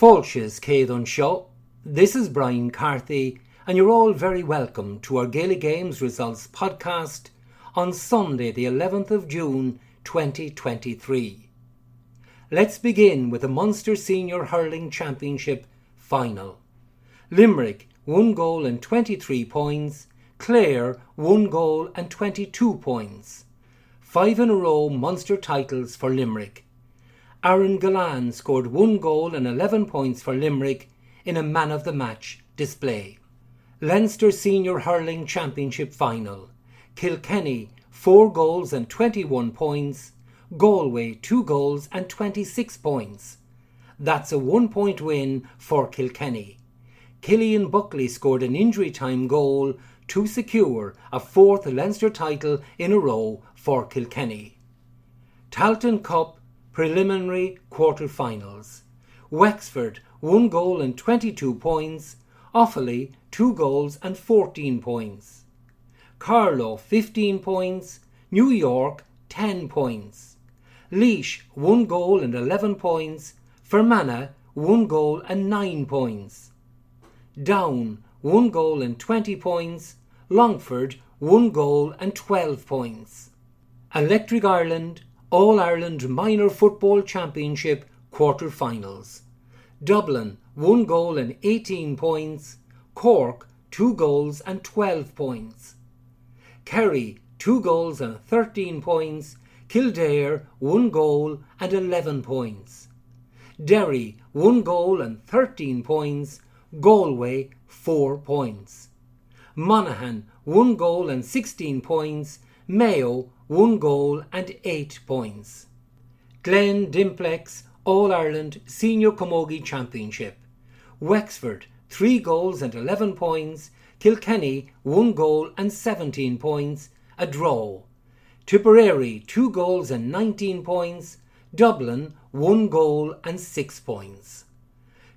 Fáilse Céadann Seo, this is Brian Carthy, and you're all very welcome to our Gaelic Games Results podcast on Sunday the 11th of June 2023. Let's begin with the Munster Senior Hurling Championship final. Limerick, 1 goal and 23 points, Clare, 1 goal and 22 points. 5 in a row Munster titles for Limerick. Aaron Gallan scored 1 goal and 11 points for Limerick in a man-of-the-match display. Leinster Senior Hurling Championship Final. Kilkenny, 4 goals and 21 points. Galway, 2 goals and 26 points. That's a 1-point win for Kilkenny. Killian Buckley scored an injury-time goal to secure a 4th Leinster title in a row for Kilkenny. Tailteann Cup Preliminary Quarter-Finals. Wexford, 1 goal and 22 points. Offaly, 2 goals and 14 points. Carlow, 15 points. New York, 10 points. Laois, 1 goal and 11 points. Fermanagh, 1 goal and 9 points. Down, 1 goal and 20 points. Longford, 1 goal and 12 points. Electric Ireland All-Ireland Minor Football Championship Quarter-Finals. Dublin, 1 goal and 18 points. Cork, 2 goals and 12 points. Kerry, 2 goals and 13 points. Kildare, 1 goal and 11 points. Derry, 1 goal and 13 points. Galway, 4 points. Monaghan, 1 goal and 16 points. Mayo, 1 goal and 8 points. Glen Dimplex All-Ireland Senior Camogie Championship. Wexford, 3 goals and 11 points. Kilkenny, 1 goal and 17 points. A draw. Tipperary, 2 goals and 19 points. Dublin, 1 goal and 6 points.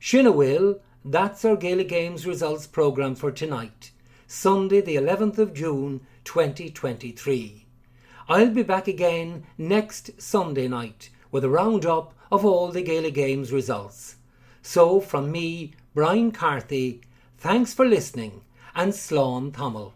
Shinawil, that's our Gaelic Games results programme for tonight, Sunday the 11th of June 2023. I'll be back again next Sunday night with a round-up of all the Gaelic Games results. So from me, Brian Carthy, thanks for listening and slán tamil.